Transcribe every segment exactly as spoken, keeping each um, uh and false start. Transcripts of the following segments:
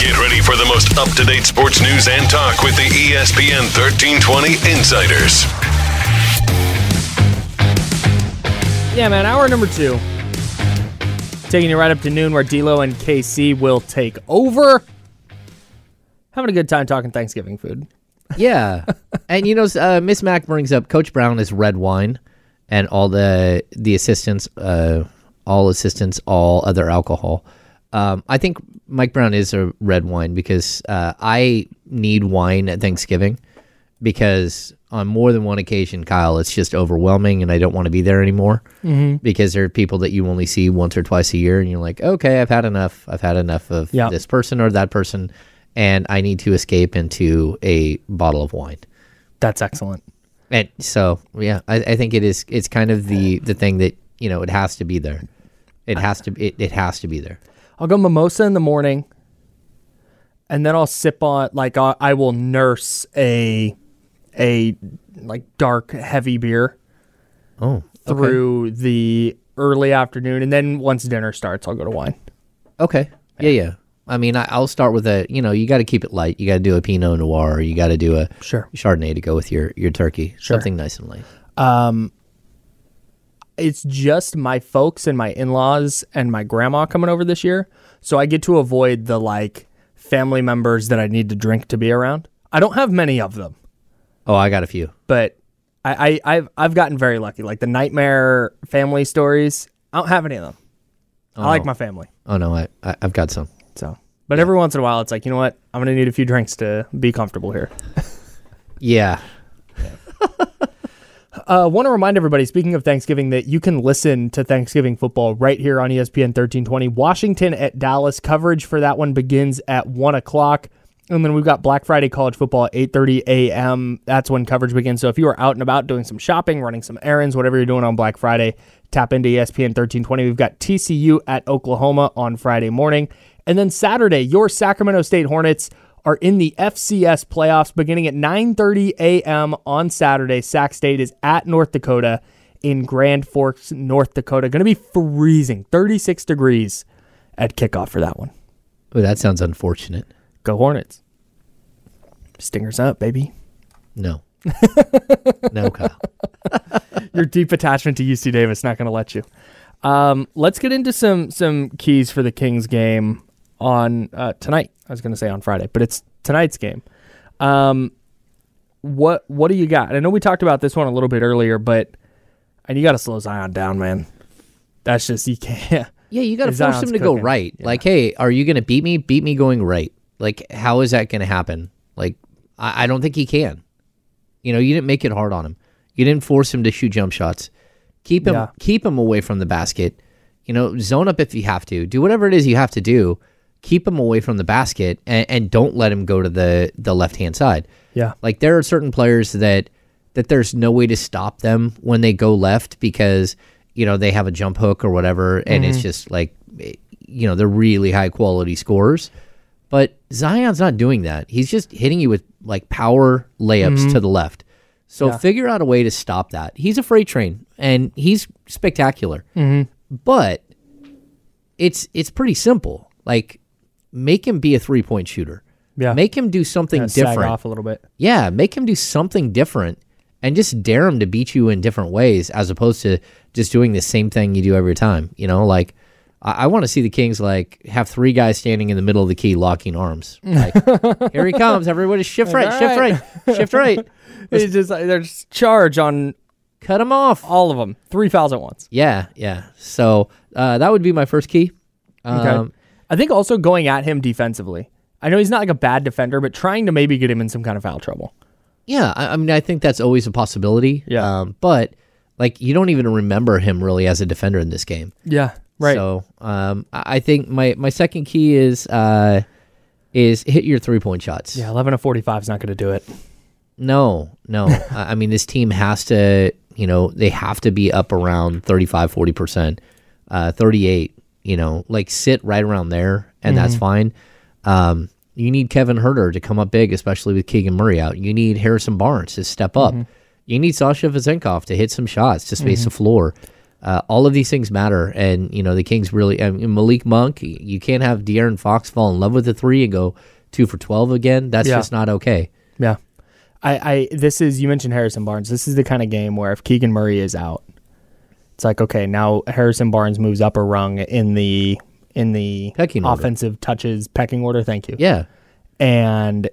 Get ready for the most up-to-date sports news and talk with the E S P N thirteen twenty Insiders. Yeah, man, hour number two. Taking you right up to noon where D-Lo and K C will take over. Having a good time talking Thanksgiving food. Yeah. And, you know, uh, Miss Mac brings up Coach Brown is red wine, and all the, the assistants, uh, all assistants, all other alcohol. Um, I think Mike Brown is a red wine because uh, I need wine at Thanksgiving because on more than one occasion, Kyle, it's just overwhelming and I don't want to be there anymore mm-hmm. because there are people that you only see once or twice a year and you're like, okay, I've had enough. I've had enough of yep. this person or that person and I need to escape into a bottle of wine. That's excellent. And so, yeah, I, I think it is. It's kind of the, the thing that, you know, it has to be there. It has to it, it has to be there. I'll go mimosa in the morning, and then I'll sip on, like, uh, I will nurse a, a like, dark, heavy beer oh, through okay. the early afternoon, and then once dinner starts, I'll go to wine. Okay. Yeah, yeah. yeah. I mean, I, I'll start with a, you know, you got to keep it light. You got to do a Pinot Noir, or you got to do a sure. Chardonnay to go with your, your turkey. Sure. Something nice and light. Um. It's just my folks and my in-laws and my grandma coming over this year. So I get to avoid the, like, family members that I need to drink to be around. I don't have many of them. Oh, I got a few. But I, I, I've I've gotten very lucky. Like, the nightmare family stories, I don't have any of them. Oh, I like my family. Oh, no, I, I, I've got some. So, But yeah. every once in a while, it's like, you know what? I'm going to need a few drinks to be comfortable here. yeah. Yeah. I uh, want to remind everybody, speaking of Thanksgiving, that you can listen to Thanksgiving football right here on E S P N thirteen twenty. Washington at Dallas. Coverage for that one begins at one o'clock. And then we've got Black Friday college football at eight thirty a.m. That's when coverage begins. So if you are out and about doing some shopping, running some errands, whatever you're doing on Black Friday, tap into E S P N thirteen twenty. We've got T C U at Oklahoma on Friday morning. And then Saturday, your Sacramento State Hornets are in the F C S playoffs beginning at nine thirty a.m. on Saturday. Sac State is at North Dakota in Grand Forks, North Dakota. Going to be freezing, thirty-six degrees at kickoff for that one. Oh, that sounds unfortunate. Go Hornets. Stingers up, baby. No. No, Kyle. Your deep attachment to U C Davis not going to let you. Um, let's get into some some keys for the Kings game on uh, tonight. I was going to say on Friday, but it's tonight's game. Um, what what do you got? I know we talked about this one a little bit earlier, but and you got to slow Zion down, man. That's just, you can't. Yeah, you got to force him to go right. Yeah. Like, hey, are you going to beat me? Beat me going right. Like, how is that going to happen? Like, I, I don't think he can. You know, you didn't make it hard on him. You didn't force him to shoot jump shots. Keep him, yeah. keep him away from the basket. You know, zone up if you have to. Do whatever it is you have to do. Keep him away from the basket and, and don't let him go to the, the left-hand side. Yeah. Like, there are certain players that that there's no way to stop them when they go left because, you know, they have a jump hook or whatever, and mm-hmm. it's just like, you know, they're really high-quality scorers. But Zion's not doing that. He's just hitting you with, like, power layups mm-hmm. to the left. So yeah. figure out a way to stop that. He's a freight train, and he's spectacular. Mm-hmm. But it's it's pretty simple. Like, make him be a three-point shooter. Yeah. Make him do something kind of different. Sag off a little bit. Yeah, make him do something different and just dare him to beat you in different ways as opposed to just doing the same thing you do every time. You know, like, I, I want to see the Kings, like, have three guys standing in the middle of the key locking arms. Like, here he comes. Everybody shift right, shift right, shift right. It's just, there's charge on Cut them off. All of them. Three fouls at once. Yeah, yeah. So uh, that would be my first key. Um, okay. I think also going at him defensively. I know he's not like a bad defender, but trying to maybe get him in some kind of foul trouble. Yeah, I, I mean, I think that's always a possibility. Yeah. Um, but, like, you don't even remember him really as a defender in this game. Yeah, right. So um, I think my, my second key is uh, is hit your three-point shots. Yeah, eleven of forty-five is not going to do it. No, no. I mean, this team has to, you know, they have to be up around thirty-five, forty percent, uh, thirty-eight, you know, like sit right around there, and mm-hmm. that's fine. Um, you need Kevin Huerter to come up big, especially with Keegan Murray out. You need Harrison Barnes to step up. Mm-hmm. You need Sasha Vazenkov to hit some shots, to space mm-hmm. the floor. Uh, all of these things matter, and, you know, the Kings really, I mean, Malik Monk, you can't have De'Aaron Fox fall in love with the three and go two for twelve again. That's yeah. just not okay. Yeah. I, I this is you mentioned Harrison Barnes. This is the kind of game where if Keegan Murray is out, it's like, okay, now Harrison Barnes moves up a rung in the in the pecking offensive order. touches pecking order. Thank you. Yeah, and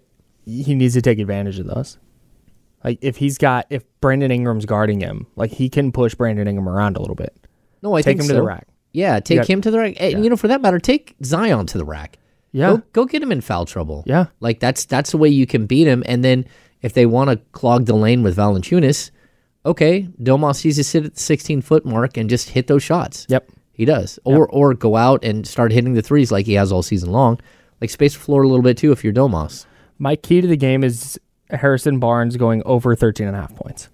he needs to take advantage of those. Like if he's got if Brandon Ingram's guarding him, like he can push Brandon Ingram around a little bit. No, I take think him so. to the rack. Yeah, take got, him to the rack. And, yeah. you know, for that matter, take Zion to the rack. Yeah, go, go get him in foul trouble. Yeah, like that's that's the way you can beat him, and then. If they want to clog the lane with Valanciunas, okay, Domas needs to sit at the sixteen-foot mark and just hit those shots. Yep. He does. Or yep. or go out and start hitting the threes like he has all season long. Like space the floor a little bit, too, if you're Domas. My key to the game is Harrison Barnes going over thirteen and a half points.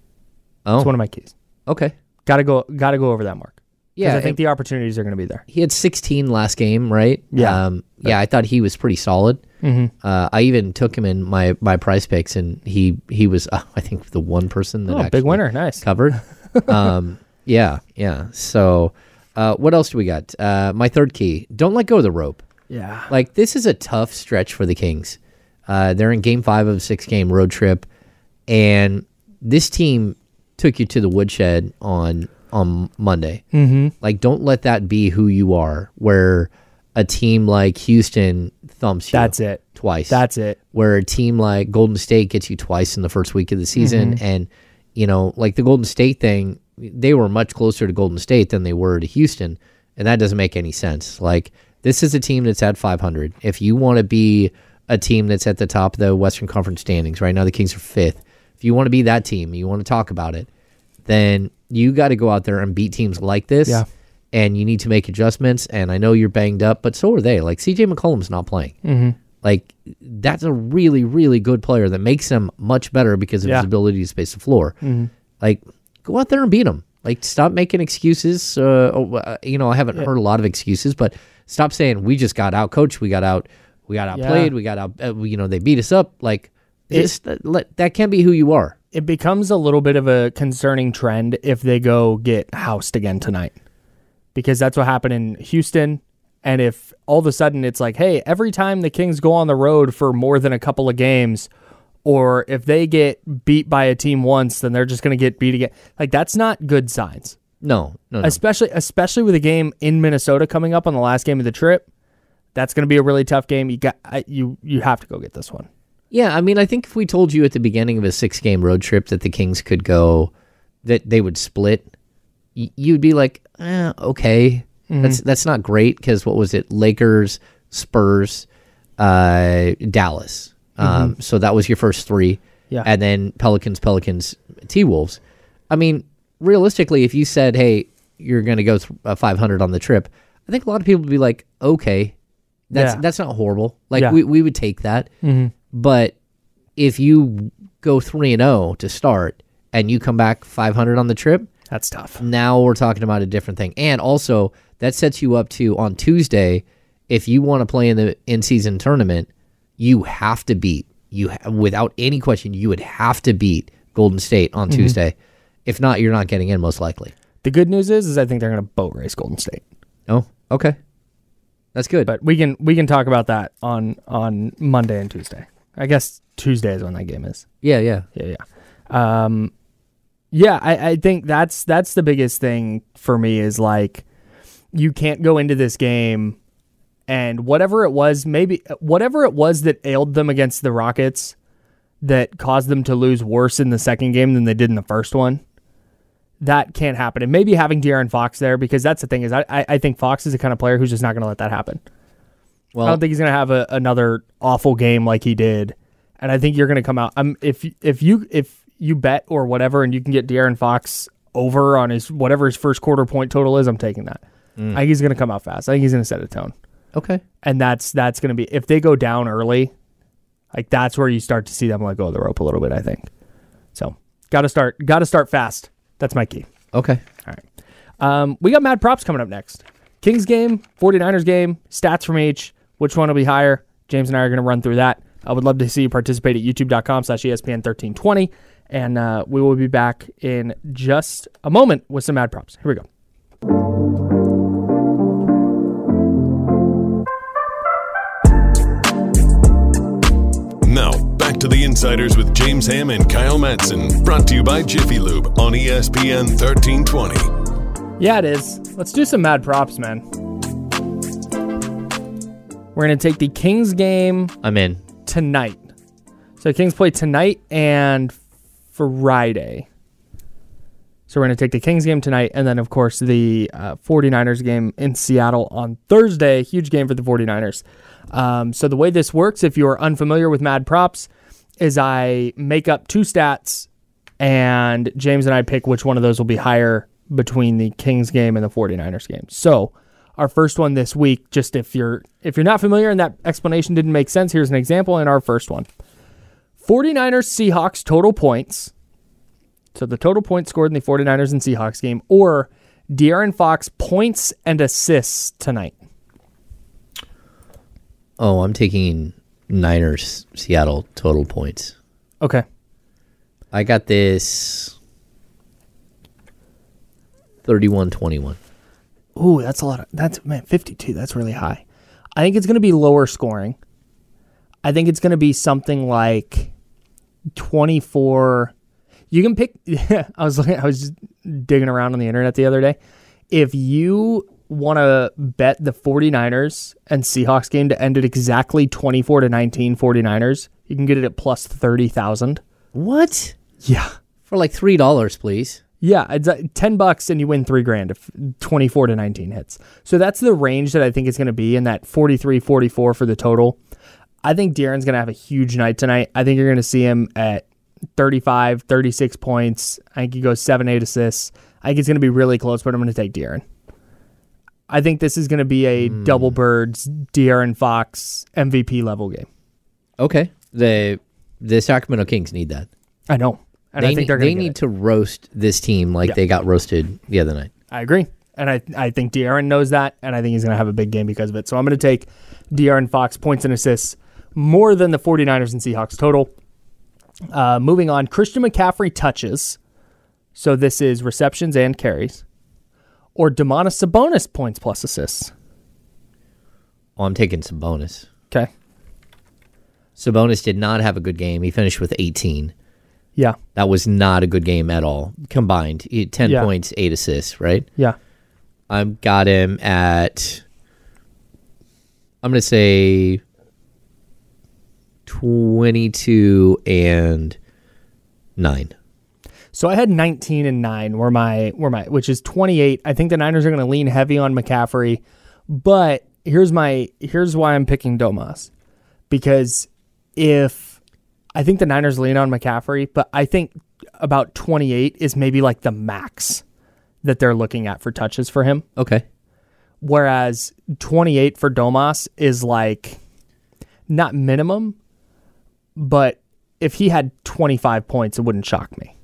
Oh. That's one of my keys. Okay. Got to go Got to go over that mark. Yeah. Because I think the opportunities are going to be there. He had sixteen last game, right? Yeah. Um, yeah, I thought he was pretty solid. Mm-hmm. Uh, I even took him in my, my price picks, and he he was uh, I think the one person that oh, actually big winner, nice covered. um, yeah, yeah. So, uh, what else do we got? Uh, my third key: don't let go of the rope. Yeah, like this is a tough stretch for the Kings. Uh, they're in Game Five of a six-game road trip, and this team took you to the woodshed on on Monday. Mm-hmm. Like, don't let that be who you are. Where a team like Houston thumps you That's it. twice. That's it. Where a team like Golden State gets you twice in the first week of the season. Mm-hmm. And, you know, like the Golden State thing, they were much closer to Golden State than they were to Houston. And that doesn't make any sense. Like, this is a team that's at five hundred. If you want to be a team that's at the top of the Western Conference standings, right now the Kings are fifth. If you want to be that team, you want to talk about it, then you got to go out there and beat teams like this. Yeah. And you need to make adjustments, and I know you're banged up, but so are they. Like, C J McCollum's not playing. Mm-hmm. Like, that's a really, really good player that makes him much better because of yeah. his ability to space the floor. Mm-hmm. Like, go out there and beat him. Like, stop making excuses. Uh, you know, I haven't yeah. heard a lot of excuses, but stop saying, we just got out-coached, we got out, we got outplayed, yeah. we got out, uh, you know, they beat us up. Like, it, just, uh, let, that can't be who you are. It becomes a little bit of a concerning trend if they go get housed again tonight. Because that's what happened in Houston. And if all of a sudden it's like, hey, every time the Kings go on the road for more than a couple of games, or if they get beat by a team once, then they're just going to get beat again. Like, that's not good signs. No, no, no. Especially, especially with a game in Minnesota coming up on the last game of the trip. That's going to be a really tough game. You got you. You have to go get this one. Yeah, I mean, I think if we told you at the beginning of a six-game road trip that the Kings could go, that they would split, you'd be like, eh, okay, mm-hmm. that's that's not great because what was it? Lakers, Spurs, uh, Dallas. Um, mm-hmm. So that was your first three, yeah. and then Pelicans, Pelicans, T-Wolves. I mean, realistically, if you said, "Hey, you're going to go th- uh, five hundred on the trip," I think a lot of people would be like, "Okay, that's yeah. that's not horrible. Like yeah. we we would take that." Mm-hmm. But if you go three and zero to start and you come back five hundred on the trip. That's tough. Now we're talking about a different thing. And also, that sets you up to, on Tuesday, if you want to play in the in-season tournament, you have to beat, you ha- without any question, you would have to beat Golden State on mm-hmm. Tuesday. If not, you're not getting in, most likely. The good news is, is I think they're going to boat race Golden State. Oh, okay. That's good. But we can we can talk about that on, on Monday and Tuesday. I guess Tuesday is when that game is. Yeah, yeah. Yeah, yeah. Um... Yeah, I, I think that's that's the biggest thing for me is like you can't go into this game and whatever it was, maybe whatever it was that ailed them against the Rockets that caused them to lose worse in the second game than they did in the first one, that can't happen. And maybe having De'Aaron Fox there, because that's the thing is I, I think Fox is the kind of player who's just not going to let that happen. Well, I don't think he's going to have a, another awful game like he did. And I think you're going to come out. Um, if if you if you bet or whatever, and you can get De'Aaron Fox over on his whatever his first quarter point total is, I'm taking that. Mm. I think he's going to come out fast. I think he's going to set a tone. Okay, and that's that's going to be if they go down early, like that's where you start to see them let go of the rope a little bit. I think so. Got to start. Got to start fast. That's my key. Okay. All right. Um, we got mad props coming up next. Kings game, forty-niners game, stats from each. Which one will be higher? James and I are going to run through that. I would love to see you participate at youtube dot com slash E S P N thirteen twenty. And uh, we will be back in just a moment with some ad props. Here we go. Now, back to The Insiders with James Hamm and Kyle Madsen. Brought to you by Jiffy Lube on E S P N thirteen twenty. Yeah, it is. Let's do some mad props, man. We're going to take the Kings game. I'm in. Tonight. So Kings play tonight and Friday. So we're going to take the Kings game tonight, and then, of course, the uh, forty-niners game in Seattle on Thursday. Huge game for the forty-niners. Um, so the way this works, if you are unfamiliar with Mad Props, is I make up two stats, and James and I pick which one of those will be higher between the Kings game and the forty-niners game. So our first one this week, just if you're if you're not familiar and that explanation didn't make sense, here's an example in our first one. forty-niners Seahawks total points. So the total points scored in the forty-niners and Seahawks game, or De'Aaron Fox points and assists tonight. Oh, I'm taking Niners Seattle total points. Okay. I got this thirty-one twenty-one. Ooh, that's a lot. Of, that's man, fifty-two. That's really high. I think it's going to be lower scoring. I think it's going to be something like twenty-four. You can pick. I was looking. I was just digging around on the internet the other day. If you want to bet the forty-niners and Seahawks game to end at exactly twenty-four to nineteen forty-niners, you can get it at plus thirty thousand. What? Yeah, for like three dollars, please. Yeah, it's ten bucks and you win three grand if twenty-four to nineteen hits. So that's the range that I think it's going to be in that forty-three forty-four for the total. I think De'Aaron's going to have a huge night tonight. I think you're going to see him at thirty-five, thirty-six points. I think he goes seven, eight assists. I think it's going to be really close, but I'm going to take De'Aaron. I think this is going to be a mm. double birds, De'Aaron Fox, M V P level game. Okay. The, the Sacramento Kings need that. I know. And they I think they're they need it. to roast this team like yeah. they got roasted the other night. I agree. And I, I think De'Aaron knows that, and I think he's going to have a big game because of it. So I'm going to take De'Aaron Fox points and assists more than the forty-niners and Seahawks total. Uh, moving on, Christian McCaffrey touches. So this is receptions and carries. Or Domantas Sabonis points plus assists. Well, I'm taking Sabonis. Okay. Sabonis did not have a good game. He finished with eighteen. Yeah. That was not a good game at all. Combined. ten yeah. points, eight assists, right? Yeah. I've got him at, I'm going to say, twenty-two and nine. So I had nineteen and nine were my, were my, which is twenty-eight. I think the Niners are going to lean heavy on McCaffrey. But here's my, here's why I'm picking Domas. Because if, I think the Niners lean on McCaffrey, but I think about twenty-eight is maybe like the max that they're looking at for touches for him. Okay. Whereas twenty-eight for Domas is like not minimum, but if he had twenty-five points, it wouldn't shock me.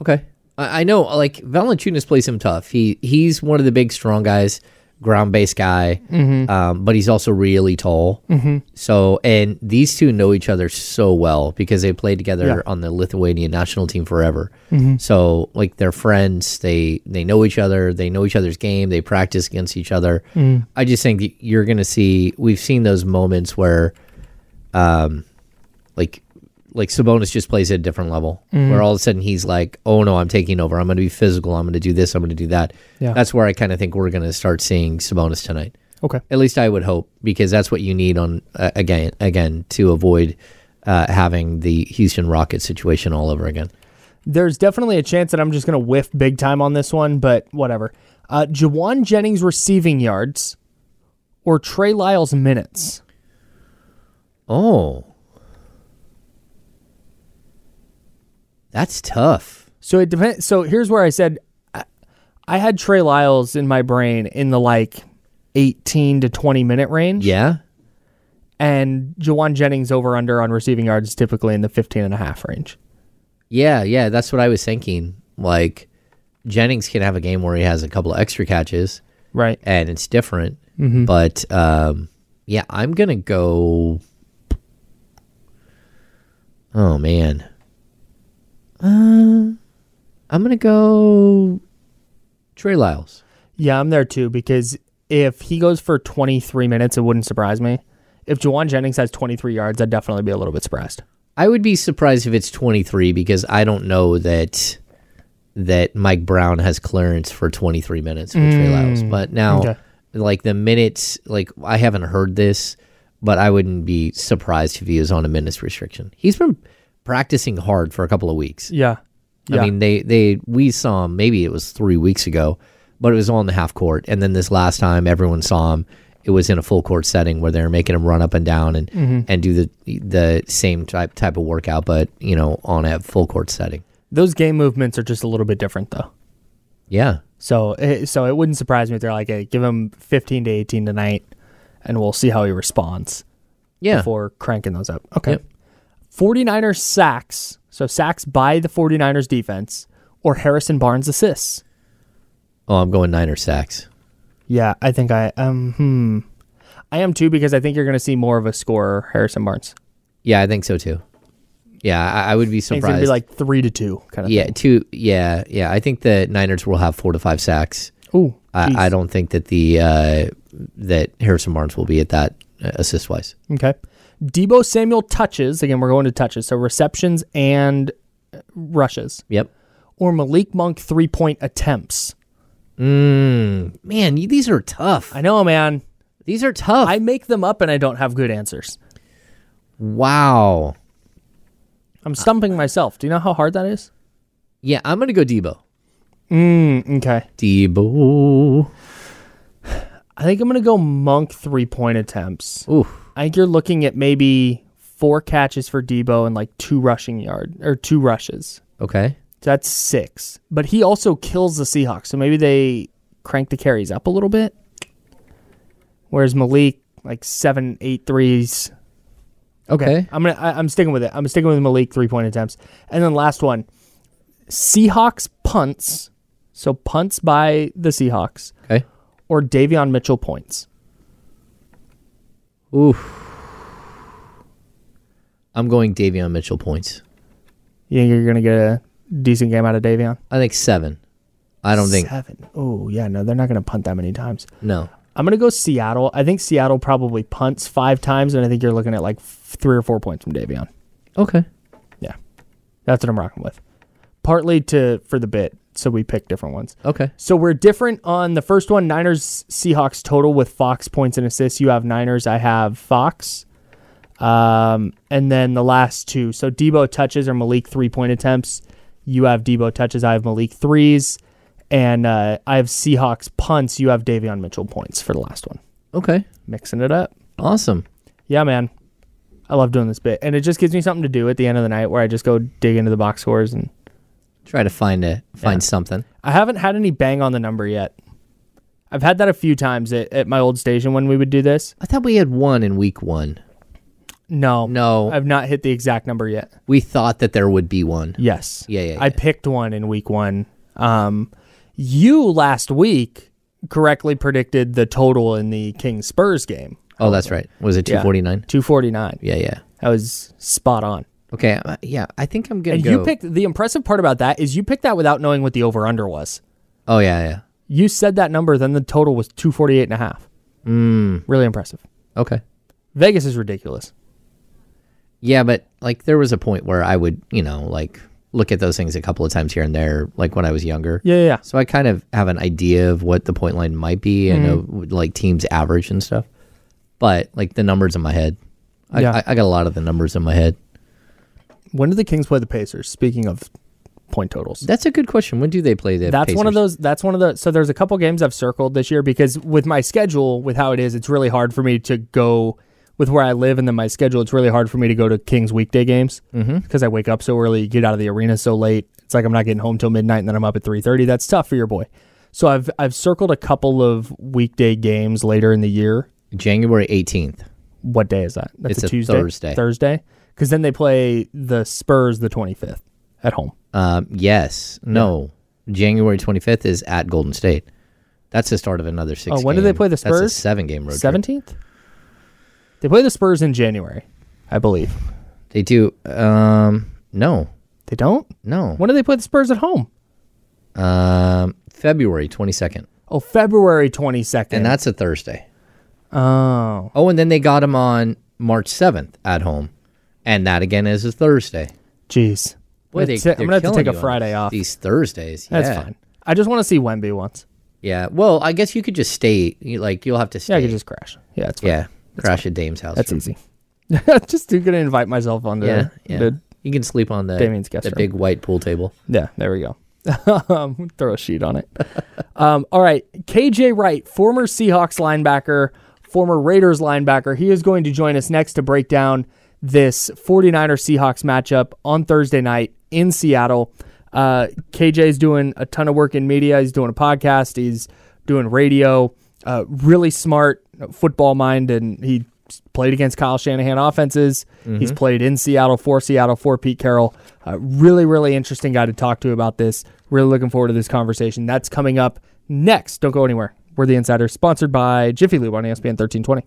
Okay. I know like Valanciunas plays him tough. He He's one of the big strong guys, ground-based guy, mm-hmm. um, but he's also really tall. Mm-hmm. So, and these two know each other so well because they played together yeah. on the Lithuanian national team forever. Mm-hmm. So, like, they're friends. They they know each other. They know each other's game. They practice against each other. Mm. I just think you're going to see, we've seen those moments where, um, like, like Sabonis just plays at a different level mm. where all of a sudden he's like, oh no, I'm taking over. I'm going to be physical. I'm going to do this. I'm going to do that. Yeah. That's where I kind of think we're going to start seeing Sabonis tonight. Okay. At least I would hope, because that's what you need on uh, again, again, to avoid uh, having the Houston Rockets situation all over again. There's definitely a chance that I'm just going to whiff big time on this one, but whatever. Uh, Jawan Jennings receiving yards or Trey Lyles minutes? Oh. That's tough. So it depends. So here's where I said I, I had Trey Lyles in my brain in the like eighteen to twenty minute range. Yeah. And Jawan Jennings over under on receiving yards is typically in the fifteen and a half range. Yeah, yeah, that's what I was thinking. Like, Jennings can have a game where he has a couple of extra catches. Right. And it's different. Mm-hmm. But, um, yeah, I'm going to go... Oh, man. Uh, I'm going to go Trey Lyles. Yeah, I'm there too, because if he goes for twenty-three minutes, it wouldn't surprise me. If Jawan Jennings has twenty-three yards, I'd definitely be a little bit surprised. I would be surprised if it's twenty-three because I don't know that that Mike Brown has clearance for twenty-three minutes with mm. Trey Lyles. But now, okay. like the minutes, like I haven't heard this, but I wouldn't be surprised if he is on a minutes restriction. He's been practicing hard for a couple of weeks. Yeah, yeah. I mean they they we saw him maybe it was three weeks ago, but it was on the half court, and then this last time everyone saw him. It was in a full court setting where they're making him run up and down and, mm-hmm. and do the the same type type of workout, but you know, on a full court setting. Those game movements are just a little bit different, though. Yeah. So, it, so it wouldn't surprise me if they're like, "Hey, give him fifteen to eighteen tonight, and we'll see how he responds." Yeah. Before cranking those up. Okay. Yep. 49ers sacks. So sacks by the 49ers defense or Harrison Barnes assists. Oh, I'm going Niners sacks. Yeah, I think I um hmm. I am too because I think you're going to see more of a scorer, Harrison Barnes. Yeah, I think so too. Yeah, I, I would be surprised. It's going to be like three to two kind of. Yeah, thing. two. Yeah, yeah. I think the Niners will have four to five sacks. Ooh, I, I don't think that the uh, that Harrison Barnes will be at that uh, assist wise. Okay, Deebo Samuel touches again. We're going to touches, so receptions and rushes. Yep. Or Malik Monk three point attempts. Mm, man, these are tough. I know, man. These are tough. I make them up and I don't have good answers. Wow. I'm stumping uh, myself. Do you know how hard that is? Yeah, I'm going to go Deebo. Mm, okay. Deebo. I think I'm going to go Monk three-point attempts. Ooh. I think you're looking at maybe four catches for Deebo and like two rushing yard or two rushes. Okay. So that's six. But he also kills the Seahawks, so maybe they crank the carries up a little bit. Whereas Malik, like seven, eight threes. Okay. okay. I'm gonna I, I'm sticking with it. I'm sticking with Malik three point attempts. And then last one. Seahawks punts. So punts by the Seahawks. Okay. Or Davion Mitchell points. Oof. I'm going Davion Mitchell points. You think you're gonna get a decent game out of Davion? I think seven. I don't seven. think seven. Oh yeah, no, they're not going to punt that many times. No, I'm going to go Seattle. I think Seattle probably punts five times, and I think you're looking at like three or four points from Davion. Okay, yeah, that's what I'm rocking with. Partly to for the bit, so we pick different ones. Okay, so we're different on the first one. Niners Seahawks total with Fox points and assists. You have Niners. I have Fox. Um, and then the last two. So Deebo touches or Malik three point attempts. You have Deebo touches. I have Malik threes. And uh, I have Seahawks punts. You have Davion Mitchell points for the last one. Okay. Mixing it up. Awesome. Yeah, man. I love doing this bit. And it just gives me something to do at the end of the night where I just go dig into the box scores and try to find a find yeah. something. I haven't had any bang on the number yet. I've had that a few times at, at my old station when we would do this. I thought we had one in week one. No, no, I've not hit the exact number yet. We thought that there would be one. Yes. Yeah, yeah, yeah. I picked one in week one. Um, you last week correctly predicted the total in the Kings Spurs game. Oh, that's right. Was it two forty-nine? Yeah, two forty-nine. Yeah, yeah. That was spot on. Okay, uh, yeah, I think I'm going to go. And you picked, the impressive part about that is you picked that without knowing what the over-under was. Oh, yeah, yeah. You said that number, then the total was two forty-eight and a half. Mm. Really impressive. Okay. Vegas is ridiculous. Yeah, but like there was a point where I would, you know, like look at those things a couple of times here and there, like when I was younger. Yeah, yeah. So I kind of have an idea of what the point line might be and mm-hmm. like teams average and stuff. But like the numbers in my head, I, yeah. I, I got a lot of the numbers in my head. When do the Kings play the Pacers? Speaking of point totals? That's a good question. When do they play the That's Pacers? one of those. That's one of the. So there's a couple games I've circled this year because with my schedule, with how it is, it's really hard for me to go with where I live and then my schedule. It's really hard for me to go to Kings weekday games mm-hmm. because I wake up so early, get out of the arena so late. It's like I'm not getting home till midnight and then I'm up at three thirty. That's tough for your boy. So I've I've circled a couple of weekday games later in the year. January eighteenth. What day is that? That's it's a Tuesday. Thursday. Thursday. Because then they play the Spurs the twenty-fifth at home. Um, yes. No. Yeah. January twenty-fifth is at Golden State. That's the start of another six games. Oh, when game. do they play the Spurs? That's a seven-game road trip. seventeenth? They play the Spurs in January, I believe. They do. Um, no. They don't? No. When do they play the Spurs at home? Um, February twenty-second. Oh, February twenty-second. And that's a Thursday. Oh. Oh, and then they got them on March seventh at home. And that, again, is a Thursday. Jeez. Boy, they, I'm going to have to take a Friday off. These Thursdays. Yeah. That's fine. I just want to see Wemby once. Yeah. Well, I guess you could just stay. You, like, you'll have to stay. Yeah, I could just crash. Yeah, that's fine. Yeah. That's crash fine. At Dame's house. That's easy. Just going to invite myself onto yeah, yeah. the... You can sleep on the, the big white pool table. Yeah, there we go. um, throw a sheet on it. um, all right, K J Wright, former Seahawks linebacker, former Raiders linebacker. He is going to join us next to break down this forty-niners Seahawks matchup on Thursday night in Seattle. Uh, K J's doing a ton of work in media. He's doing a podcast. He's doing radio. Uh, really smart football mind, and he played against Kyle Shanahan offenses. Mm-hmm. He's played in Seattle, for Seattle, for Pete Carroll. Uh, really, really interesting guy to talk to about this. Really looking forward to this conversation. That's coming up next. Don't go anywhere. We're The Insiders, sponsored by Jiffy Lube on E S P N thirteen twenty.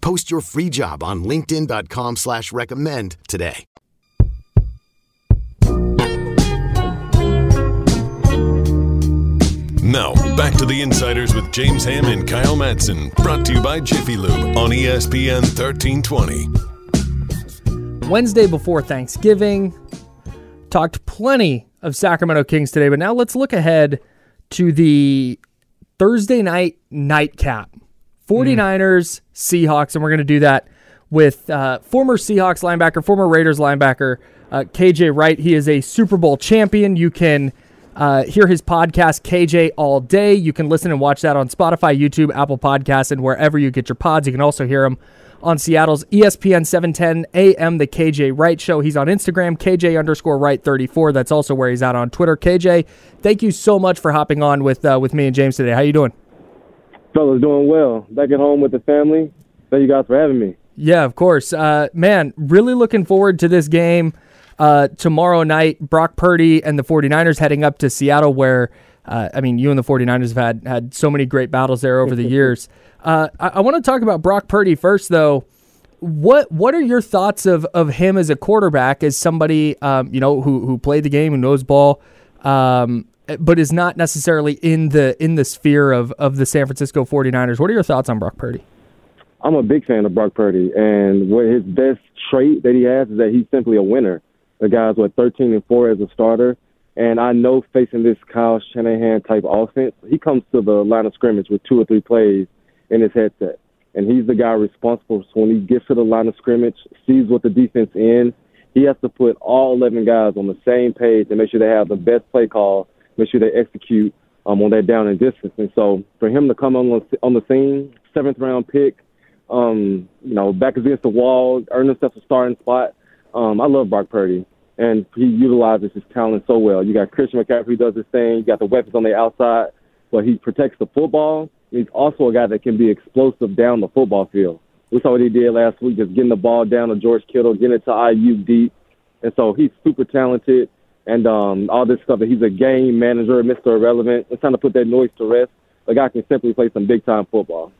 Post your free job on linkedin dot com slash recommend today. Now, back to The Insiders with James Hamm and Kyle Madsen, brought to you by Jiffy Lube on E S P N thirteen twenty. Wednesday before Thanksgiving, talked plenty of Sacramento Kings today, but now let's look ahead to the Thursday night nightcap, forty-niners, mm. Seahawks, and we're going to do that with uh, former Seahawks linebacker, former Raiders linebacker, uh, K J Wright. He is a Super Bowl champion. You can uh, hear his podcast, K J All Day. You can listen and watch that on Spotify, YouTube, Apple Podcasts, and wherever you get your pods. You can also hear him on Seattle's E S P N seven ten A M, the K J Wright Show. He's on Instagram, KJ underscore Wright 34. That's also where he's out on Twitter. K J, thank you so much for hopping on with uh, with me and James today. How you doing? Fellas, doing well. Back at home with the family. Thank you guys for having me. Yeah, of course. Uh, man, really looking forward to this game uh, tomorrow night. Brock Purdy and the forty-niners heading up to Seattle where, uh, I mean, you and the forty-niners have had, had so many great battles there over the years. Uh, I, I want to talk about Brock Purdy first, though. What what are your thoughts of, of him as a quarterback, as somebody um, you know who who played the game, who knows ball, um, but is not necessarily in the in the sphere of, of the San Francisco forty-niners? What are your thoughts on Brock Purdy? I'm a big fan of Brock Purdy, and what his best trait that he has is that he's simply a winner. The guy's what thirteen and four as a starter, and I know facing this Kyle Shanahan type offense, he comes to the line of scrimmage with two or three plays in his headset. And he's the guy responsible. So when he gets to the line of scrimmage, sees what the defense in, he has to put all eleven guys on the same page and make sure they have the best play call, make sure they execute um, on that down and distance. And so for him to come on the, on the scene, seventh-round pick, um, you know, back against the wall, earn himself a starting spot, um, I love Brock Purdy. And he utilizes his talent so well. You got Christian McCaffrey who does his thing. You got the weapons on the outside. But he protects the football. He's also a guy that can be explosive down the football field. We saw what he did last week, just getting the ball down to George Kittle, getting it to I U deep. And so he's super talented. And um, all this stuff, that he's a game manager, Mister Irrelevant. It's time to put that noise to rest. The guy can simply play some big-time football.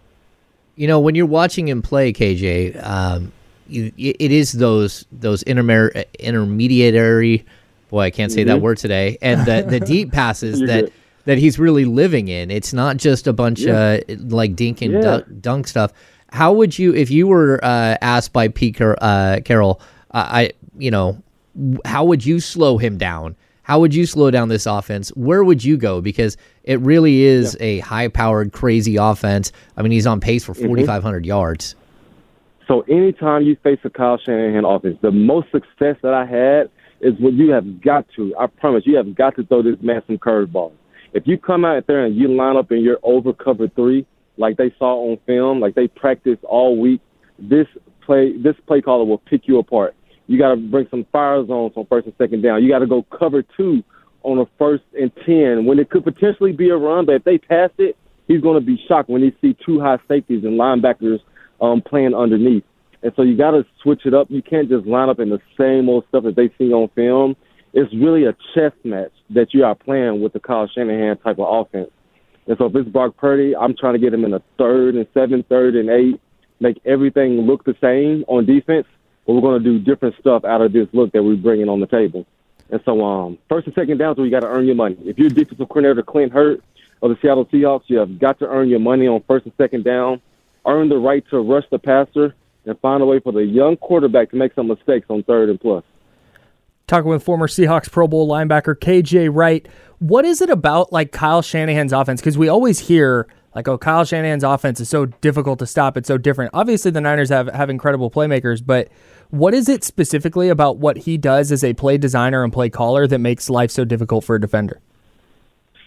You know, when you're watching him play, K J, um, you, it is those those intermer- intermediary, boy, I can't say mm-hmm. that word today, and the, the deep passes that good. that he's really living in. It's not just a bunch yeah. of like dink and yeah. dunk, dunk stuff. How would you, if you were uh, asked by Pete Car- uh, Carroll, uh, I you know, how would you slow him down? How would you slow down this offense? Where would you go? Because it really is yeah. a high-powered, crazy offense. I mean, he's on pace for forty-five hundred mm-hmm. yards. So anytime you face a Kyle Shanahan offense, the most success that I had is when you have got to, I promise, you have got to throw this man some curveballs. If you come out there and you line up and you're over cover three, like they saw on film, like they practiced all week, this play this play caller will pick you apart. You got to bring some fire zones on first and second down. You got to go cover two on a first and ten when it could potentially be a run, but if they pass it, he's going to be shocked when he see two high safeties and linebackers Um, playing underneath. And so you got to switch it up. You can't just line up in the same old stuff that they see on film. It's really a chess match that you are playing with the Kyle Shanahan type of offense. And so if it's Brock Purdy, I'm trying to get him in a third and seven, third and eight, make everything look the same on defense, but we're going to do different stuff out of this look that we're bringing on the table. And so um, first and second downs where you got to earn your money. If you're defensive coordinator Clint Hurt of the Seattle Seahawks, you have got to earn your money on first and second down. Earn the right to rush the passer and find a way for the young quarterback to make some mistakes on third and plus. Talking with former Seahawks Pro Bowl linebacker K J Wright, what is it about like Kyle Shanahan's offense? Because we always hear like, oh, Kyle Shanahan's offense is so difficult to stop. It's so different. Obviously, the Niners have, have incredible playmakers, but what is it specifically about what he does as a play designer and play caller that makes life so difficult for a defender?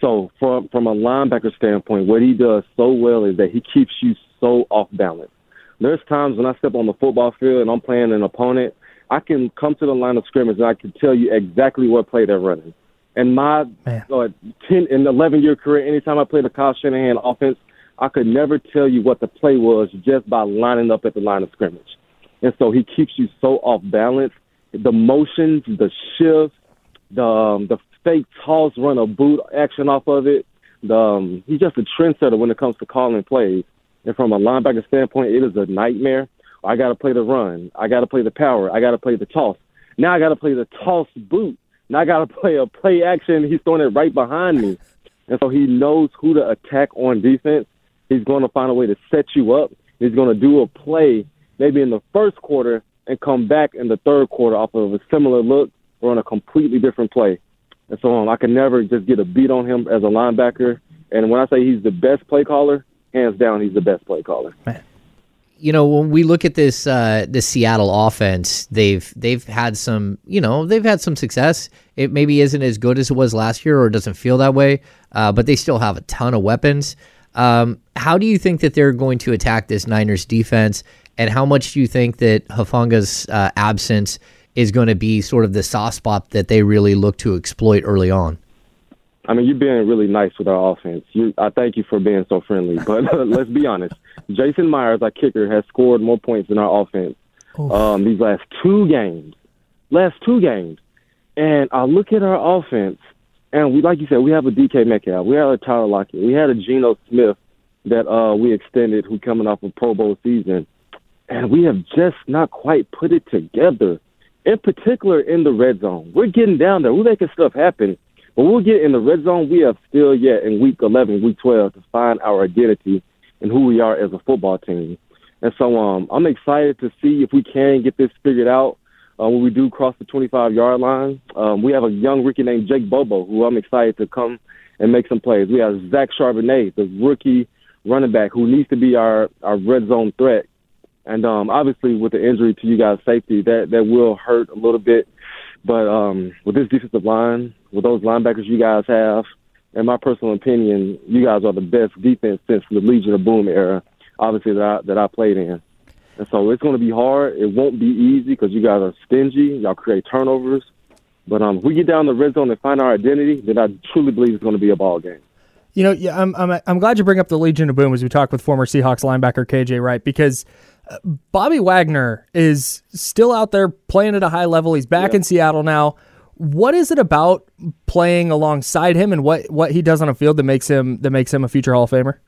So from from a linebacker standpoint, what he does so well is that he keeps you so off balance. There's times when I step on the football field and I'm playing an opponent, I can come to the line of scrimmage and I can tell you exactly what play they're running. And my uh, ten and eleven-year career, anytime I played a Kyle Shanahan offense, I could never tell you what the play was just by lining up at the line of scrimmage. And so he keeps you so off balance. The motions, the shifts, the um, the fake toss, run a boot action off of it. The, um, he's just a trendsetter when it comes to calling plays. And from a linebacker standpoint, it is a nightmare. I got to play the run. I got to play the power. I got to play the toss. Now I got to play the toss boot. Now I got to play a play action. He's throwing it right behind me. And so he knows who to attack on defense. He's going to find a way to set you up. He's going to do a play maybe in the first quarter and come back in the third quarter off of a similar look or on a completely different play. And so on. I can never just get a beat on him as a linebacker. And when I say he's the best play caller, hands down, he's the best play caller. You know, when we look at this uh, this Seattle offense, they've they've had some, you know, they've had some success. It maybe isn't as good as it was last year, or doesn't feel that way, uh, but they still have a ton of weapons. Um, how do you think that they're going to attack this Niners defense, and how much do you think that Hufanga uh, absence is going to be sort of the soft spot that they really look to exploit early on? I mean, you're being really nice with our offense. You, I thank you for being so friendly. But uh, let's be honest. Jason Myers, our kicker, has scored more points than our offense um, these last two games. Last two games. And I look at our offense, and we, like you said, we have a D K Metcalf. We had a Tyler Lockett. We had a Geno Smith that uh, we extended who coming off a Pro Bowl season. And we have just not quite put it together, in particular in the red zone. We're getting down there. We're making stuff happen. But we'll get in the red zone. We have still yet in week eleven, week twelve to find our identity and who we are as a football team. And so um, I'm excited to see if we can get this figured out uh, when we do cross the twenty-five-yard line. Um, we have a young rookie named Jake Bobo, who I'm excited to come and make some plays. We have Zach Charbonnet, the rookie running back, who needs to be our, our red zone threat. And um, obviously with the injury to you guys' safety, that, that will hurt a little bit. But um, with this defensive line, with those linebackers you guys have, in my personal opinion, you guys are the best defense since the Legion of Boom era, obviously, that I, that I played in. And so it's going to be hard. It won't be easy because you guys are stingy. Y'all create turnovers. But um, if we get down the red zone and find our identity, then I truly believe it's going to be a ball game. You know, yeah, I'm, I'm I'm glad you bring up the Legion of Boom as we talk with former Seahawks linebacker K J Wright, because Bobby Wagner is still out there playing at a high level. He's back yeah. in Seattle now. What is it about playing alongside him and what, what he does on a field that makes him that makes him a future Hall of Famer?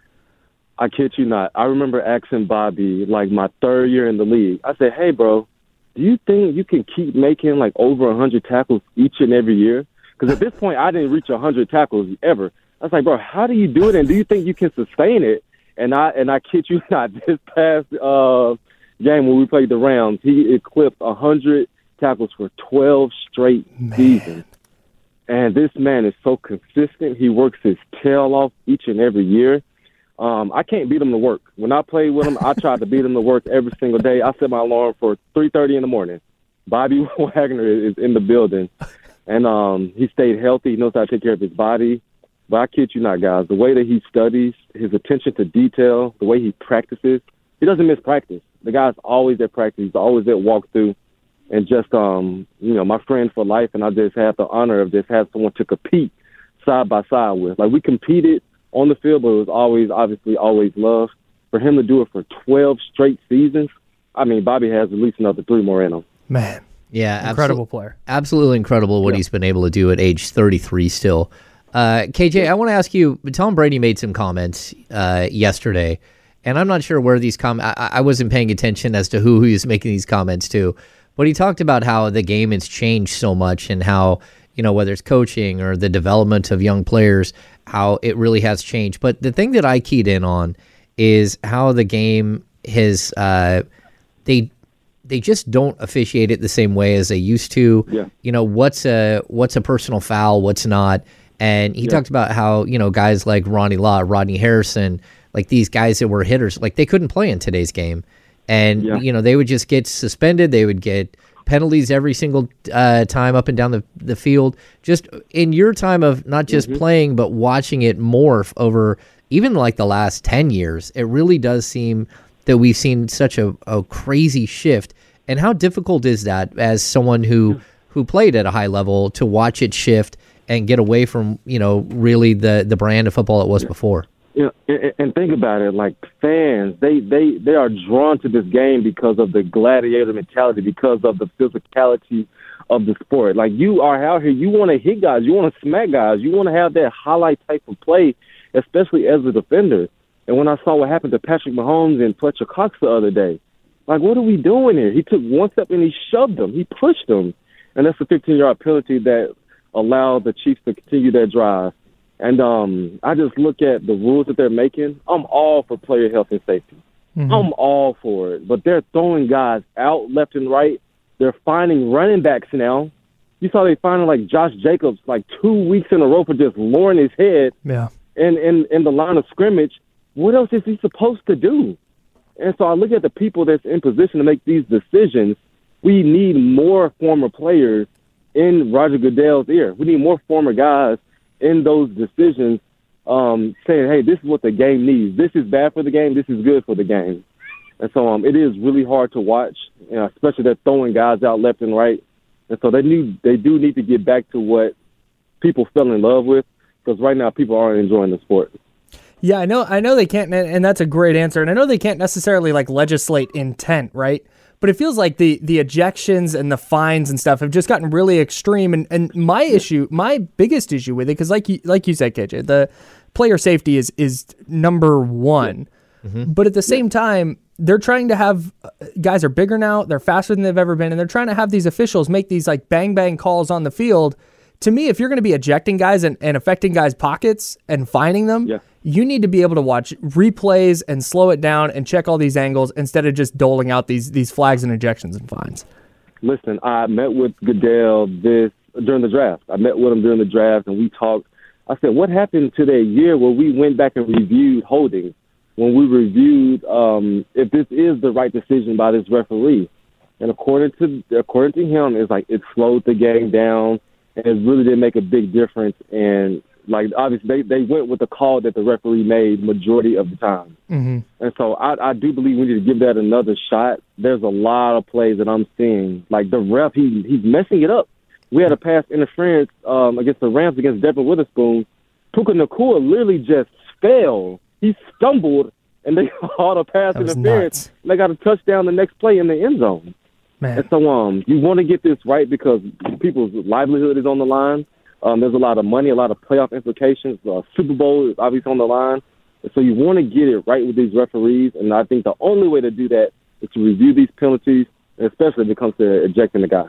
I kid you not. I remember asking Bobby, like, my third year in the league. I said, hey, bro, do you think you can keep making, like, over one hundred tackles each and every year? Because at this point, I didn't reach one hundred tackles ever. I was like, bro, how do you do it, and do you think you can sustain it? And I and I kid you not, this past uh, game when we played the Rams, he eclipsed one hundred tackles for twelve straight seasons. And this man is so consistent. He works his tail off each and every year. Um, I can't beat him to work. When I played with him, I tried to beat him to work every single day. I set my alarm for three thirty in the morning. Bobby Wagner is in the building. And um, he stayed healthy. He knows how to take care of his body. But I kid you not, guys, the way that he studies, his attention to detail, the way he practices, he doesn't miss practice. The guy's always at practice. He's always at walkthrough. And just, um, you know, my friend for life, and I just have the honor of just having someone to compete side by side with. Like, we competed on the field, but it was always, obviously, always love. For him to do it for twelve straight seasons, I mean, Bobby has at least another three more in him. Man. Yeah. Incredible absolutely, player. Absolutely incredible what yeah. he's been able to do at age thirty-three still. Uh, K J, I want to ask you, Tom Brady made some comments uh, yesterday, and I'm not sure where these comments, I-, I wasn't paying attention as to who he was making these comments to, but he talked about how the game has changed so much and how, you know, whether it's coaching or the development of young players, how it really has changed. But the thing that I keyed in on is how the game has, uh, they they just don't officiate it the same way as they used to. Yeah. You know, what's a, what's a personal foul, what's not. And he yeah. talked about how, you know, guys like Ronnie Lott, Rodney Harrison, like these guys that were hitters, like they couldn't play in today's game. And, yeah. you know, they would just get suspended. They would get penalties every single uh, time up and down the, the field. Just in your time of not just mm-hmm. playing, but watching it morph over even like the last ten years, it really does seem that we've seen such a, a crazy shift. And how difficult is that as someone who, who played at a high level to watch it shift and get away from, you know, really the, the brand of football it was before? Yeah, and, and think about it, like fans, they, they, they are drawn to this game because of the gladiator mentality, because of the physicality of the sport. Like, you are out here, you want to hit guys, you want to smack guys, you want to have that highlight type of play, especially as a defender. And when I saw what happened to Patrick Mahomes and Fletcher Cox the other day, like, what are we doing here? He took one step and he shoved him, he pushed him. And that's a fifteen-yard penalty that allowed the Chiefs to continue their drive. And um, I just look at the rules that they're making. I'm all for player health and safety. Mm-hmm. I'm all for it. But they're throwing guys out left and right. They're finding running backs now. You saw they finding, like, Josh Jacobs, like, two weeks in a row for just lowering his head yeah. in, in, in the line of scrimmage. What else is he supposed to do? And so I look at the people that's in position to make these decisions. We need more former players in Roger Goodell's ear. We need more former guys in those decisions, um, saying, hey, this is what the game needs. This is bad for the game. This is good for the game. And so um, it is really hard to watch, you know, especially they're throwing guys out left and right. And so they need, they do need to get back to what people fell in love with, because right now people aren't enjoying the sport. Yeah, I know, I know they can't, and that's a great answer. And I know they can't necessarily, like, legislate intent, right? But it feels like the the ejections and the fines and stuff have just gotten really extreme. And, and my issue, my biggest issue with it, because like you, like you said, K J, the player safety is is number one. Mm-hmm. But at the same time, they're trying to have, guys are bigger now, they're faster than they've ever been, and they're trying to have these officials make these, like, bang-bang calls on the field. To me, if you're going to be ejecting guys and, and affecting guys' pockets and fining them, yeah. you need to be able to watch replays and slow it down and check all these angles instead of just doling out these these flags and ejections and fines. Listen, I met with Goodell this during the draft. I met with him during the draft, and we talked. I said, what happened to that year where we went back and reviewed holdings? when we reviewed um, if this is the right decision by this referee. And according to according to him, it's like it slowed the game down, and it really didn't make a big difference. And like obviously, they, they went with the call that the referee made majority of the time. Mm-hmm. And so I, I do believe we need to give that another shot. There's a lot of plays that I'm seeing. Like the ref, he he's messing it up. We had a pass interference um, against the Rams against Devin Witherspoon. Puka Nacua literally just fell. He stumbled, and they called a pass interference. And they got a touchdown the next play in the end zone. Man. And so um, you want to get this right because people's livelihood is on the line. Um, there's a lot of money, a lot of playoff implications. Uh, Super Bowl is obviously on the line. And so you want to get it right with these referees, and I think the only way to do that is to review these penalties, especially when it comes to ejecting the guy.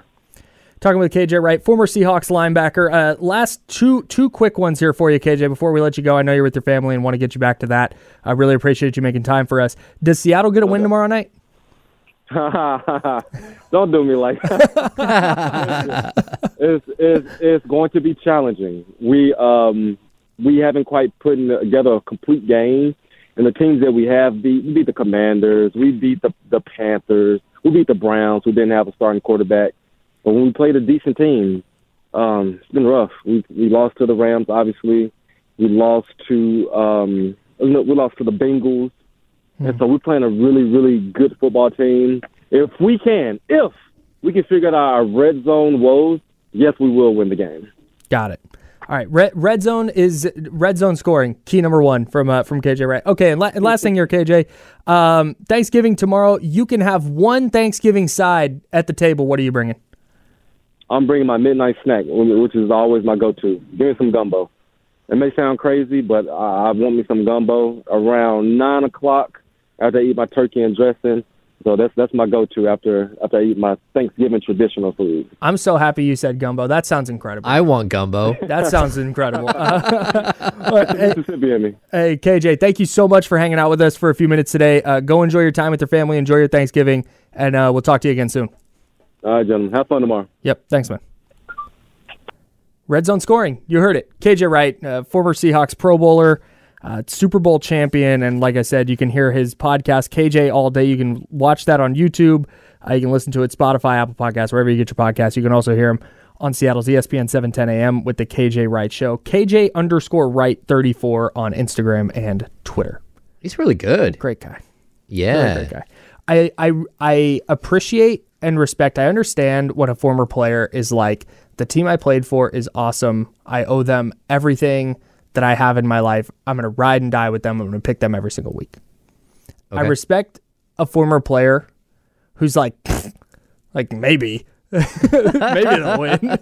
Talking with K J Wright, former Seahawks linebacker. Uh, last two two quick ones here for you, K J, before we let you go. I know you're with your family and want to get you back to that. I really appreciate you making time for us. Does Seattle get a win tomorrow night? Don't do me like that. it's, it's, it's going to be challenging. We um, we haven't quite put together a complete game. And the teams that we have beat, we beat the Commanders, we beat the, the Panthers, we beat the Browns, who didn't have a starting quarterback. But when we played a decent team, um, it's been rough. We we lost to the Rams, obviously. We lost to um, we lost to the Bengals, mm-hmm. and so we're playing a really really good football team. If we can, if we can figure out our red zone woes, yes, we will win the game. Got it. All right, red, red zone is red zone scoring key number one from uh, from K J Wright. Okay, and, la- and last thing here, K J. Um, Thanksgiving tomorrow, you can have one Thanksgiving side at the table. What are you bringing? I'm bringing my midnight snack, which is always my go-to. Give me some gumbo. It may sound crazy, but I want me some gumbo around nine o'clock after I eat my turkey and dressing. So that's that's my go-to after after I eat my Thanksgiving traditional food. I'm so happy you said gumbo. That sounds incredible. I want gumbo. That sounds incredible. hey, hey, K J, thank you so much for hanging out with us for a few minutes today. Uh, go enjoy your time with your family. Enjoy your Thanksgiving, and uh, we'll talk to you again soon. All right, gentlemen. Have fun tomorrow. Yep. Thanks, man. Red zone scoring. You heard it. K J Wright, uh, former Seahawks Pro Bowler, uh, Super Bowl champion. And like I said, you can hear his podcast, K J All Day. You can watch that on YouTube. Uh, you can listen to it, Spotify, Apple Podcasts, wherever you get your podcasts. You can also hear him on Seattle's E S P N seven ten a.m. with the K J Wright Show. K J underscore Wright thirty-four on Instagram and Twitter. He's really good. Great guy. Yeah. Really great guy. I, I, I appreciate and respect. I understand what a former player is like. The team I played for is awesome. I owe them everything that I have in my life. I'm going to ride and die with them. I'm going to pick them every single week. Okay. I respect a former player who's like, like maybe, maybe they'll win.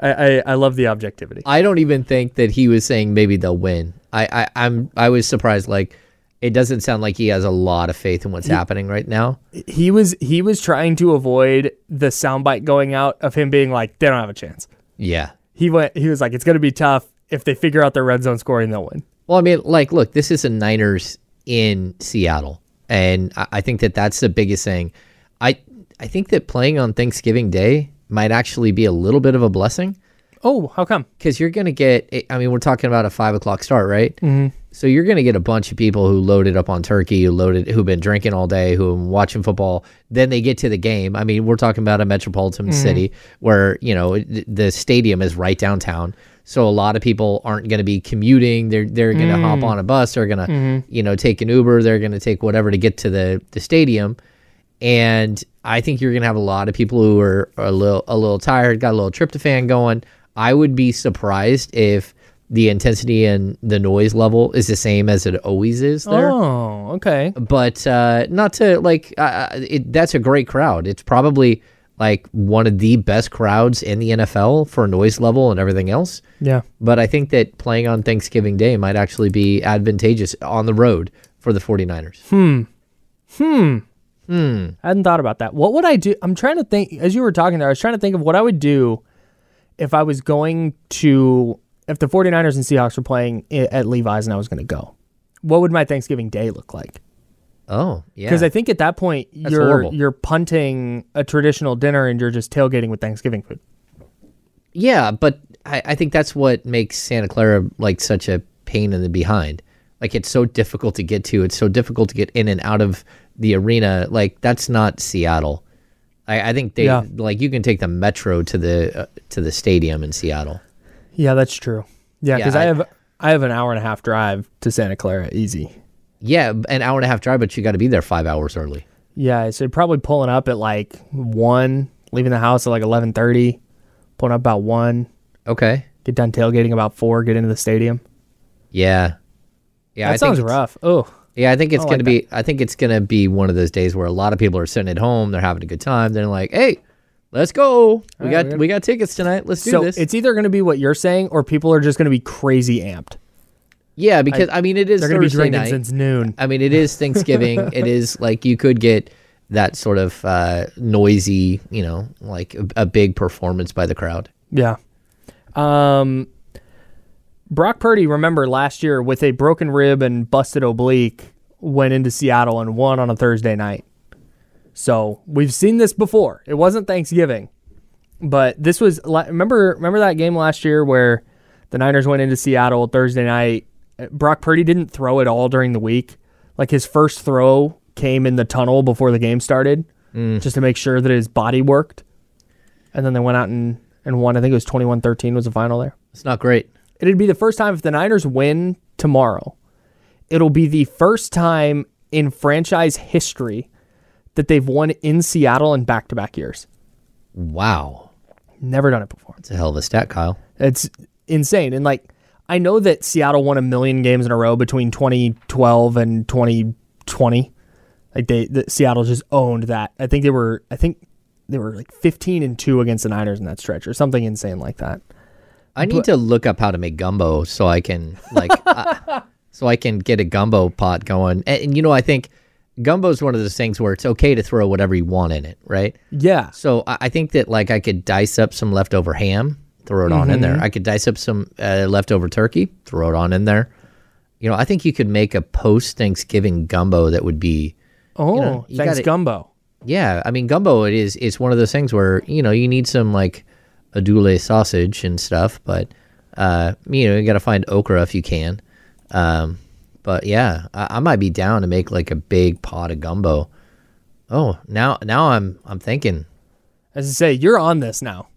I, I, I love the objectivity. I don't even think that he was saying maybe they'll win. I, I, I'm, I was surprised. Like, it doesn't sound like he has a lot of faith in what's he, happening right now. He was he was trying to avoid the soundbite going out of him being like, they don't have a chance. Yeah. He went. He was like, it's going to be tough. If they figure out their red zone scoring, they'll win. Well, I mean, like, look, this is the Niners in Seattle, and I, I think that that's the biggest thing. I, I think that playing on Thanksgiving Day might actually be a little bit of a blessing. Oh, how come? Because you're going to get, I mean, we're talking about a five o'clock start, right? Mm-hmm. So you're going to get a bunch of people who loaded up on turkey, who loaded, who've been drinking all day, who are watching football. Then they get to the game. I mean, we're talking about a metropolitan mm-hmm. city where, you know, the stadium is right downtown. So a lot of people aren't going to be commuting. They're they're going to mm-hmm. hop on a bus. They're going to, mm-hmm. you know, take an Uber. They're going to take whatever to get to the, the stadium. And I think you're going to have a lot of people who are, are a little a little tired, got a little tryptophan going. I would be surprised if the intensity and the noise level is the same as it always is there. Oh, okay. But uh, not to, like, uh, it, that's a great crowd. It's probably, like, one of the best crowds in the N F L for noise level and everything else. Yeah. But I think that playing on Thanksgiving Day might actually be advantageous on the road for the 49ers. Hmm. Hmm. Hmm. I hadn't thought about that. What would I do? I'm trying to think, as you were talking there, I was trying to think of what I would do if I was going to, if the 49ers and Seahawks were playing at Levi's and I was going to go, what would my Thanksgiving Day look like? Oh, yeah. Because I think at that point, That's you're horrible. you're punting a traditional dinner and you're just tailgating with Thanksgiving food. Yeah, but I, I think that's what makes Santa Clara like such a pain in the behind. Like, it's so difficult to get to. It's so difficult to get in and out of the arena. Like, that's not Seattle. I, I think they yeah. like you can take the metro to the uh, to the stadium in Seattle. Yeah, that's true. Yeah, because yeah, I, I have I have an hour and a half drive to Santa Clara, easy. Yeah, an hour and a half drive, but you got to be there five hours early. Yeah, so probably pulling up at like one, leaving the house at like eleven thirty, pulling up about one. Okay. Get done tailgating about four. Get into the stadium. Yeah. Yeah, that I sounds think rough. Oh, yeah. I think it's I gonna like be. That. I think it's gonna be one of those days where a lot of people are sitting at home. They're having a good time. They're like, "Hey, let's go. All we right, got gonna... we got tickets tonight. Let's do so this." It's either gonna be what you're saying, or people are just gonna be crazy amped. Yeah, because I, I mean, it is. They're gonna Thursday be drinking night. Since noon. I mean, it is Thanksgiving. It is like you could get that sort of uh, noisy, you know, like a, a big performance by the crowd. Yeah. Um. Brock Purdy, remember last year with a broken rib and busted oblique, went into Seattle and won on a Thursday night. So we've seen this before. It wasn't Thanksgiving, but this was. Remember, remember that game last year where the Niners went into Seattle Thursday night. Brock Purdy didn't throw at all during the week. Like his first throw came in the tunnel before the game started, mm. just to make sure that his body worked. And then they went out and and won. I think it was twenty-one thirteen was the final there. It's not great. It'd be the first time if the Niners win tomorrow, it'll be the first time in franchise history that they've won in Seattle in back-to-back years. Wow. Never done it before. It's a hell of a stat, Kyle. It's insane. And, like, I know that Seattle won a million games in a row between twenty twelve and twenty twenty. Like, they the, Seattle just owned that. I think they were, I think they were like fifteen and two against the Niners in that stretch or something insane like that. I need but, to look up how to make gumbo so I can like uh, so I can get a gumbo pot going. And, and you know, I think gumbo is one of those things where it's okay to throw whatever you want in it, right? Yeah. So I, I think that like I could dice up some leftover ham, throw it mm-hmm. on in there. I could dice up some uh, leftover turkey, throw it on in there. You know, I think you could make a post-Thanksgiving gumbo that would be oh, you know, you thanks gotta, gumbo. Yeah, I mean gumbo it is it's one of those things where, you know, you need some like adoule sausage and stuff, but uh, you know, you gotta find okra if you can. Um, but yeah, I, I might be down to make like a big pot of gumbo. Oh, now now I'm I'm thinking. As I say, you're on this now.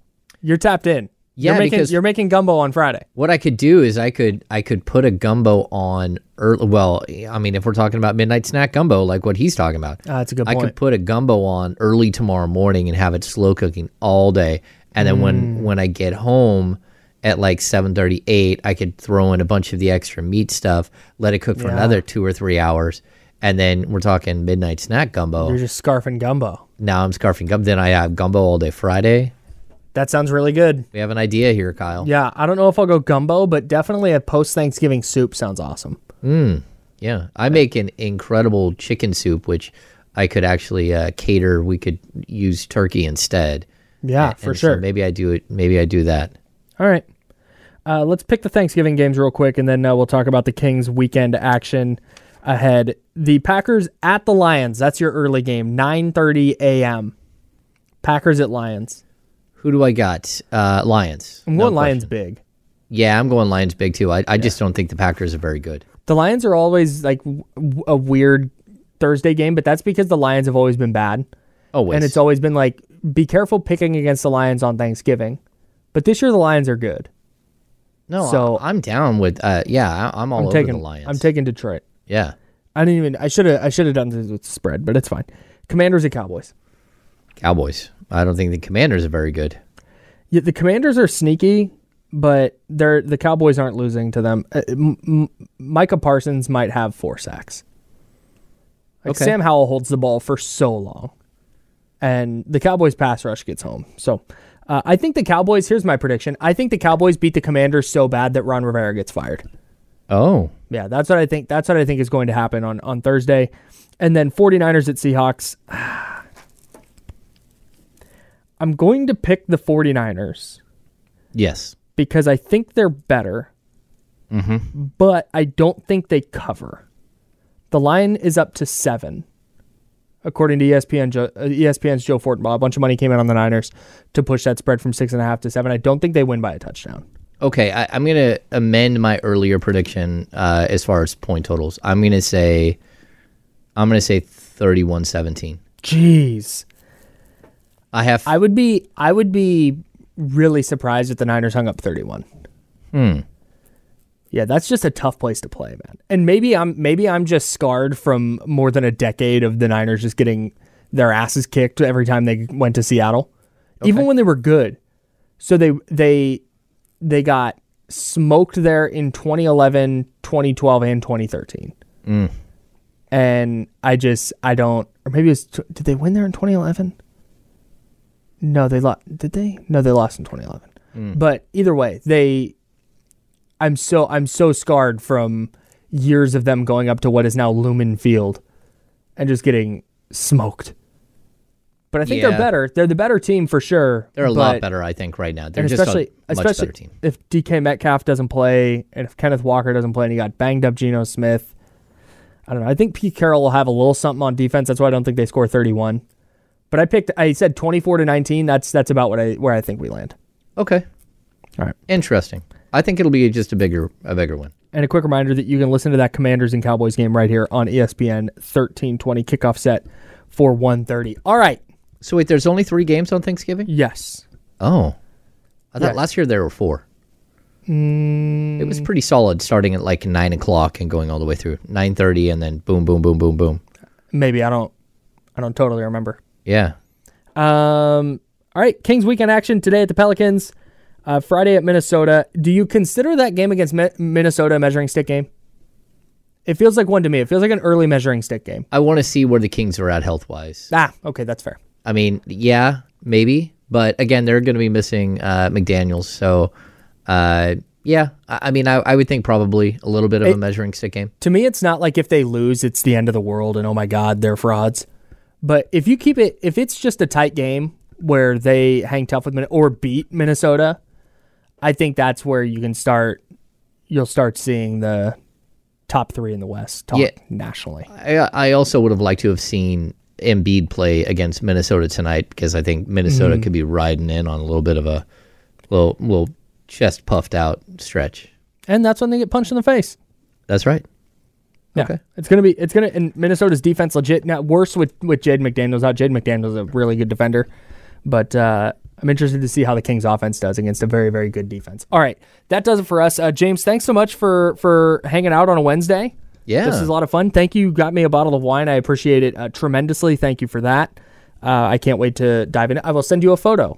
You're tapped in. Yeah, you're making, because you're making gumbo on Friday. What I could do is I could I could put a gumbo on early. Well, I mean, if we're talking about midnight snack gumbo, like what he's talking about, uh, that's a good point. I could put a gumbo on early tomorrow morning and have it slow cooking all day. And then when, mm. when I get home at like seven thirty, eight, I could throw in a bunch of the extra meat stuff, let it cook for yeah. another two or three hours, and then we're talking midnight snack gumbo. You're just scarfing gumbo. Now I'm scarfing gumbo. Then I have gumbo all day Friday. That sounds really good. We have an idea here, Kyle. Yeah, I don't know if I'll go gumbo, but definitely a post-Thanksgiving soup sounds awesome. Mm, yeah, I make an incredible chicken soup, which I could actually uh, cater. We could use turkey instead. Yeah, and for so sure. Maybe I do it. Maybe I do that. All right. Uh, let's pick the Thanksgiving games real quick, and then uh, we'll talk about the Kings weekend action ahead. The Packers at the Lions. That's your early game, nine thirty a.m. Packers at Lions. Who do I got? Uh, Lions. I'm going no Lions question. Big. Yeah, I'm going Lions big, too. I, I yeah. just don't think the Packers are very good. The Lions are always like w- a weird Thursday game, but that's because the Lions have always been bad. Always. And it's always been like, be careful picking against the Lions on Thanksgiving, but this year the Lions are good. No, so I, I'm down with. Uh, yeah, I, I'm all I'm over taking, the Lions. I'm taking Detroit. Yeah, I didn't even. I should have. I should have done this with the spread, but it's fine. Commanders at Cowboys. Cowboys. I don't think the Commanders are very good. Yeah, the Commanders are sneaky, but they're the Cowboys aren't losing to them. Uh, M- M- Micah Parsons might have four sacks. Like okay. Sam Howell holds the ball for so long. And the Cowboys pass rush gets home. So uh, I think the Cowboys, here's my prediction. I think the Cowboys beat the Commanders so bad that Ron Rivera gets fired. Oh. Yeah, that's what I think. That's what I think is going to happen on, on Thursday. And then 49ers at Seahawks. I'm going to pick the 49ers. Yes. Because I think they're better. Mm-hmm. But I don't think they cover. The line is up to seven. According to E S P N, E S P N's Joe Fortenbaugh, a bunch of money came in on the Niners to push that spread from six and a half to seven. I don't think they win by a touchdown. Okay, I, I'm going to amend my earlier prediction uh, as far as point totals. I'm going to say, I'm going to say thirty-one seventeen. Jeez, I have. I would be. I would be really surprised if the Niners hung up thirty-one. Hmm. Yeah, that's just a tough place to play, man. And maybe I'm. Maybe I'm just scarred from more than a decade of the Niners just getting their asses kicked every time they went to Seattle, okay. even when they were good. So they they. They got smoked there in twenty eleven, twenty twelve, and twenty thirteen. Mm. And I just, I don't, or maybe it was, did they win there in twenty eleven? No, they lost. Did they? No, they lost in twenty eleven. Mm. But either way, they, I'm so, I'm so scarred from years of them going up to what is now Lumen Field and just getting smoked. But I think yeah. they're better. They're the better team for sure. They're a lot better, I think, right now. They're just especially, a much especially better team. If D K Metcalf doesn't play and if Kenneth Walker doesn't play and you got banged up Geno Smith, I don't know. I think Pete Carroll will have a little something on defense. That's why I don't think they score thirty-one. But I picked. I said twenty-four to nineteen. That's that's about what I where I think we land. Okay. All right. Interesting. I think it'll be just a bigger a bigger win. And a quick reminder that you can listen to that Commanders and Cowboys game right here on E S P N thirteen twenty kickoff set for one thirty. All right. So wait, there's only three games on Thanksgiving? Yes. Oh. I thought yes. last year there were four. Mm. It was pretty solid starting at like nine o'clock and going all the way through. nine thirty and then boom, boom, boom, boom, boom. Maybe. I don't I don't totally remember. Yeah. Um. All right. Kings weekend action today at the Pelicans. Uh, Friday at Minnesota. Do you consider that game against Me- Minnesota a measuring stick game? It feels like one to me. It feels like an early measuring stick game. I want to see where the Kings are at health-wise. Ah, okay. That's fair. I mean, yeah, maybe, but again, they're going to be missing uh, McDaniels. So, uh, yeah, I, I mean, I, I would think probably a little bit of it, a measuring stick game. To me, it's not like if they lose, it's the end of the world and, oh, my God, they're frauds. But if you keep it, if it's just a tight game where they hang tough with Minnesota or beat Minnesota, I think that's where you can start, you'll start seeing the top three in the West talk yeah. nationally. I, I also would have liked to have seen Embiid play against Minnesota tonight because I think Minnesota mm-hmm. could be riding in on a little bit of a little little chest puffed out stretch, and that's when they get punched in the face. That's right. Yeah. Okay, it's gonna be it's gonna and Minnesota's defense legit not worse with with Jade McDaniels out. Jade McDaniels is a really good defender, but uh, I'm interested to see how the Kings offense does against a very very good defense. All right, that does it for us. Uh, James, thanks so much for for hanging out on a Wednesday. Yeah. This is a lot of fun. Thank you. You got me a bottle of wine. I appreciate it uh, tremendously. Thank you for that. Uh, I can't wait to dive in. I will send you a photo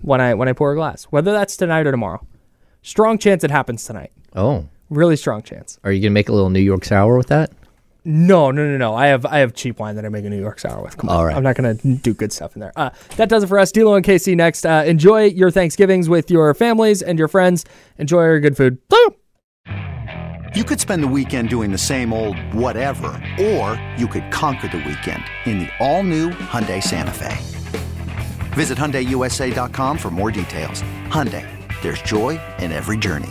when I when I pour a glass, whether that's tonight or tomorrow. Strong chance it happens tonight. Oh. Really strong chance. Are you going to make a little New York sour with that? No, no, no, no. I have I have cheap wine that I make a New York sour with. Come on. All right. I'm not going to do good stuff in there. Uh, that does it for us. D-Lo and K C next. Uh, enjoy your Thanksgivings with your families and your friends. Enjoy your good food. Boom. You could spend the weekend doing the same old whatever, or you could conquer the weekend in the all-new Hyundai Santa Fe. Visit Hyundai U S A dot com for more details. Hyundai, there's joy in every journey.